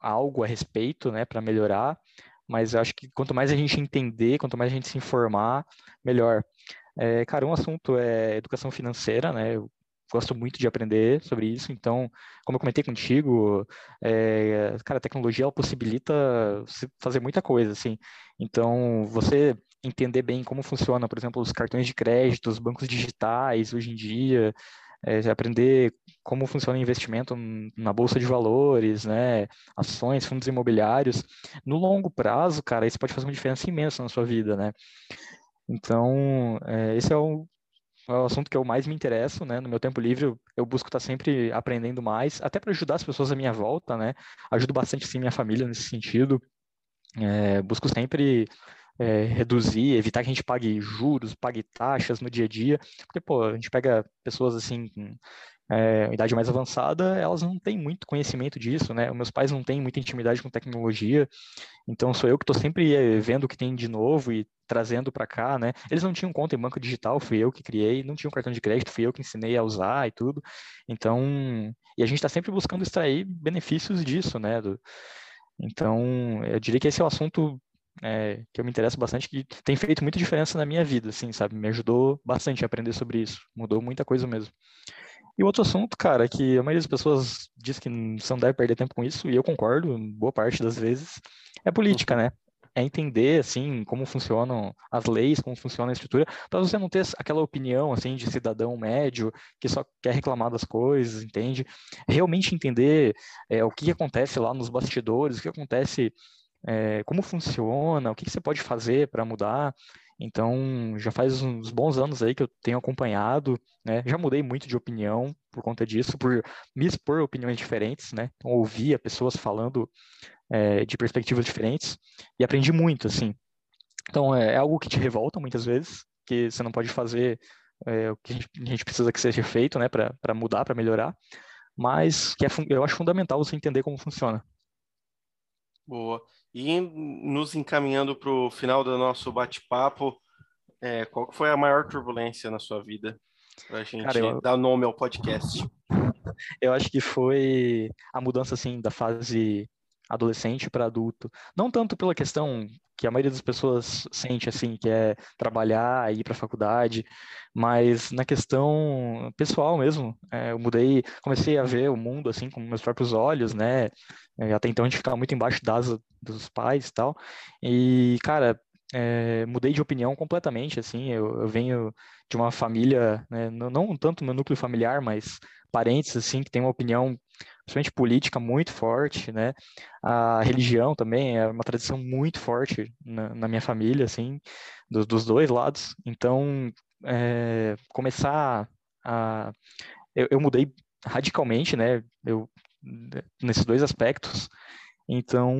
algo a respeito, né, para melhorar, mas eu acho que quanto mais a gente entender, quanto mais a gente se informar, melhor. Cara, um assunto é educação financeira, né? Eu gosto muito de aprender sobre isso. Então, como eu comentei contigo, cara, a tecnologia, ela possibilita você fazer muita coisa, assim. Então, você entender bem como funciona, por exemplo, os cartões de crédito, os bancos digitais hoje em dia, aprender como funciona o investimento na bolsa de valores, né, ações, fundos imobiliários, no longo prazo, cara, isso pode fazer uma diferença imensa na sua vida, né? Então, esse é o assunto que eu mais me interesso, né? No meu tempo livre, eu busco estar sempre aprendendo mais, até para ajudar as pessoas à minha volta, né? Ajudo bastante, sim, minha família nesse sentido. Busco sempre reduzir, evitar que a gente pague juros, pague taxas no dia a dia, porque, pô, a gente pega pessoas, assim, com idade mais avançada, elas não têm muito conhecimento disso, né? Os meus pais não têm muita intimidade com tecnologia, então sou eu que estou sempre vendo o que tem de novo e trazendo para cá, né? Eles não tinham conta em banco digital, fui eu que criei, não tinham cartão de crédito, fui eu que ensinei a usar e tudo. Então, e a gente está sempre buscando extrair benefícios disso, né? Então, eu diria que esse é o assunto que eu me interesso bastante, que tem feito muita diferença na minha vida, assim, sabe? Me ajudou bastante a aprender sobre isso, mudou muita coisa mesmo. E outro assunto, cara, que a maioria das pessoas diz que você não deve perder tempo com isso, e eu concordo, boa parte das vezes, é política, né? É entender, assim, como funcionam as leis, como funciona a estrutura, para você não ter aquela opinião, assim, de cidadão médio que só quer reclamar das coisas, entende? Realmente entender o que acontece lá nos bastidores, o que acontece... como funciona, o que você pode fazer para mudar. Então, já faz uns bons anos aí que eu tenho acompanhado, né? Já mudei muito de opinião por conta disso, por me expor a opiniões diferentes, né? Então, ouvia pessoas falando de perspectivas diferentes e aprendi muito, assim. Então, é algo que te revolta muitas vezes, que você não pode fazer o que a gente precisa que seja feito, né? Para mudar, para melhorar, mas que eu acho fundamental você entender como funciona. Boa. E nos encaminhando para o final do nosso bate-papo, qual que foi a maior turbulência na sua vida? Para a gente dar nome ao podcast. Eu acho que foi a mudança, assim, da fase adolescente para adulto. Não tanto pela questão que a maioria das pessoas sente, assim, que é trabalhar, ir para a faculdade, mas na questão pessoal mesmo, eu mudei, comecei a ver o mundo, assim, com meus próprios olhos, né, até então a gente ficava muito embaixo da asa dos pais e tal, e, cara, mudei de opinião completamente, assim, eu venho de uma família, né, não tanto meu núcleo familiar, mas parentes, assim, que tem uma opinião, principalmente política, muito forte, né, a religião também é uma tradição muito forte na minha família, assim, dos dois lados, então, começar a... Eu mudei radicalmente, né, nesses dois aspectos, então,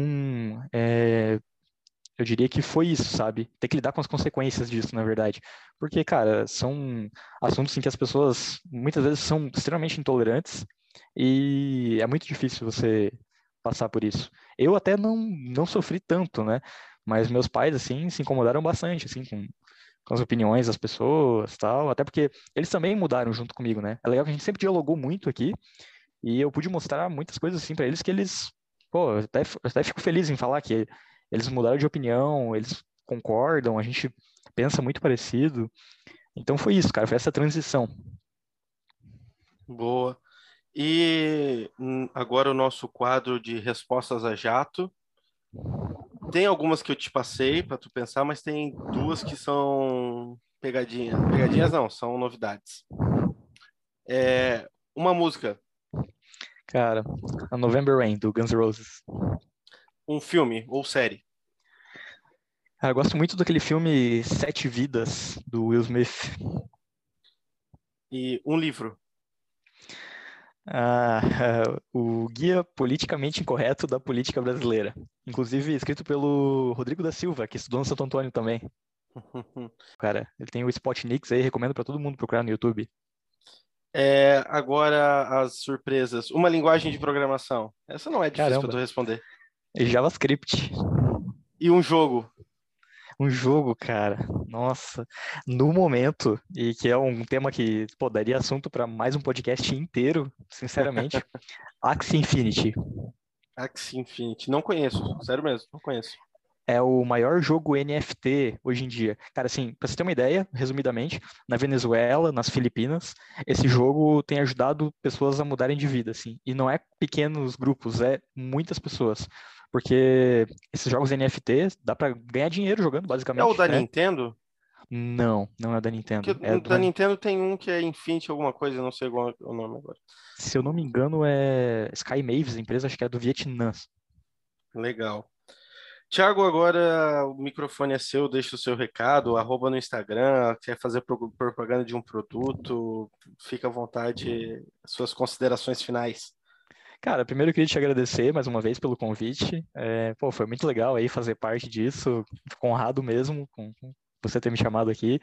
eu diria que foi isso, sabe? Ter que lidar com as consequências disso, na verdade. Porque, cara, são assuntos em que as pessoas, muitas vezes, são extremamente intolerantes e é muito difícil você passar por isso. Eu até não sofri tanto, né? Mas meus pais, assim, se incomodaram bastante, assim, com as opiniões das pessoas e tal. Até porque eles também mudaram junto comigo, né? É legal que a gente sempre dialogou muito aqui e eu pude mostrar muitas coisas, assim, pra eles que eles... Pô, eu até fico feliz em falar que... Eles mudaram de opinião, eles concordam, a gente pensa muito parecido. Então foi isso, cara, foi essa transição. Boa. E agora o nosso quadro de respostas a jato. Tem algumas que eu te passei para tu pensar, mas tem duas que são pegadinhas. Pegadinhas não, são novidades. Uma música. Cara, a November Rain, do Guns N' Roses. Um filme ou série? Eu gosto muito daquele filme 7 Vidas, do Will Smith. E um livro? O Guia Politicamente Incorreto da Política Brasileira. Inclusive escrito pelo Rodrigo da Silva, que estudou no Santo Antônio também. Cara, ele tem o Spotnix aí, recomendo para todo mundo procurar no YouTube. Agora as surpresas. Uma linguagem de programação. Essa não é difícil. Caramba. Pra tu responder. JavaScript. E um jogo? Um jogo, cara. Nossa. No momento, e que é um tema que, pô, daria assunto para mais um podcast inteiro, sinceramente. Axie Infinity. Axie Infinity. Não conheço. Sério mesmo, não conheço. É o maior jogo NFT hoje em dia. Cara, assim, pra você ter uma ideia, resumidamente, na Venezuela, nas Filipinas, esse jogo tem ajudado pessoas a mudarem de vida, assim. E não é pequenos grupos, é muitas pessoas. Porque esses jogos NFT, dá pra ganhar dinheiro jogando, basicamente. É o da Nintendo? Não, não é o da Nintendo. Porque o da Nintendo tem um que é Infinity alguma coisa, não sei qual é o nome agora. Se eu não me engano, é Sky Mavis, a empresa, acho que é do Vietnã. Legal. Tiago, agora o microfone é seu, deixa o seu recado, arroba no Instagram, quer fazer propaganda de um produto, fica à vontade, suas considerações finais. Cara, primeiro eu queria te agradecer mais uma vez pelo convite, foi muito legal aí fazer parte disso, fico honrado mesmo com você ter me chamado aqui.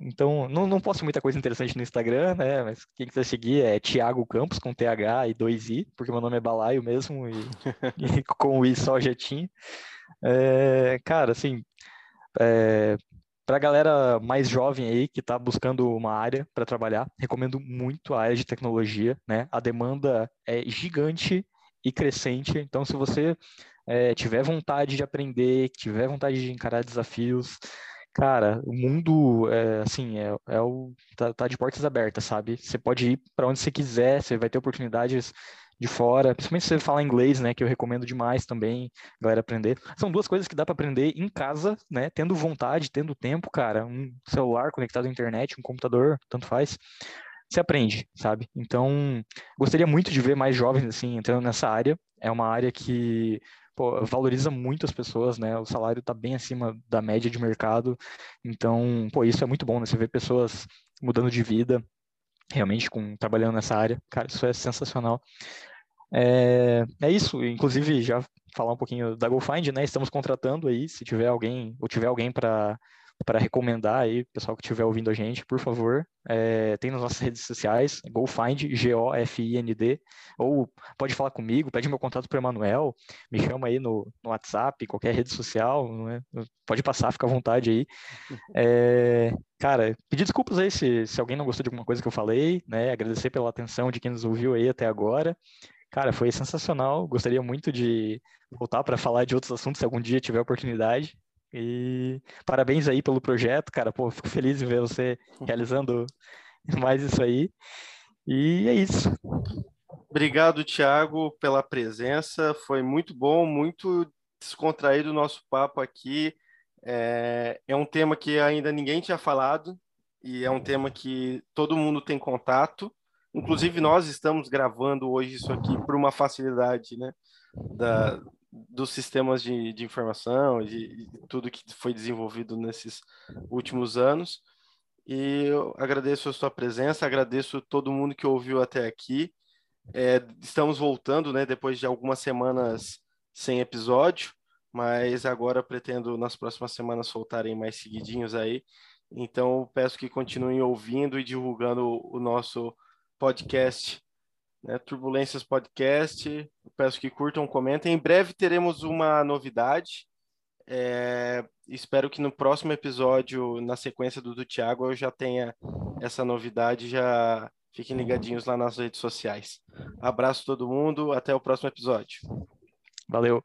Então, não posto muita coisa interessante no Instagram, né? Mas quem quiser seguir é Thiago Campos, com TH e 2i, porque meu nome é Balaio mesmo, e com o i só já tinha. Cara, assim, pra galera mais jovem aí, que tá buscando uma área para trabalhar, recomendo muito a área de tecnologia, né? A demanda é gigante e crescente, então se você tiver vontade de aprender, tiver vontade de encarar desafios... Cara, o mundo, tá de portas abertas, sabe? Você pode ir para onde você quiser, você vai ter oportunidades de fora, principalmente se você falar inglês, né, que eu recomendo demais também, galera, aprender. São duas coisas que dá para aprender em casa, né, tendo vontade, tendo tempo, cara, um celular conectado à internet, um computador, tanto faz, você aprende, sabe? Então, gostaria muito de ver mais jovens, assim, entrando nessa área, é uma área que... Pô, valoriza muito as pessoas, né? O salário tá bem acima da média de mercado. Então, pô, isso é muito bom, né? Você vê pessoas mudando de vida, realmente trabalhando nessa área. Cara, isso é sensacional. É isso. Inclusive, já falar um pouquinho da GoFind, né? Estamos contratando aí, se tiver alguém, ou tiver alguém para recomendar aí, pessoal que estiver ouvindo a gente, por favor, tem nas nossas redes sociais, GoFind, GoFind, ou pode falar comigo, pede meu contato para o Emanuel, me chama aí no WhatsApp, qualquer rede social, né? Pode passar, fica à vontade aí. Cara, pedir desculpas aí se alguém não gostou de alguma coisa que eu falei, né? Agradecer pela atenção de quem nos ouviu aí até agora. Cara, foi sensacional. Gostaria muito de voltar para falar de outros assuntos se algum dia tiver oportunidade. E parabéns aí pelo projeto, cara. Pô, fico feliz em ver você realizando mais isso aí. E é isso. Obrigado, Thiago, pela presença. Foi muito bom, muito descontraído o nosso papo aqui. É um tema que ainda ninguém tinha falado e é um tema que todo mundo tem contato. Inclusive, nós estamos gravando hoje isso aqui por uma facilidade, né, dos sistemas de informação e tudo que foi desenvolvido nesses últimos anos. E eu agradeço a sua presença, agradeço todo mundo que ouviu até aqui. Estamos voltando, né, depois de algumas semanas sem episódio, mas agora pretendo nas próximas semanas soltarem mais seguidinhos aí. Então, peço que continuem ouvindo e divulgando o nosso podcast, né? Turbulências Podcast. Peço que curtam, comentem. Em breve teremos uma novidade. Espero que no próximo episódio, na sequência do Thiago, eu já tenha essa novidade. Já fiquem ligadinhos lá nas redes sociais. Abraço todo mundo. Até o próximo episódio. Valeu.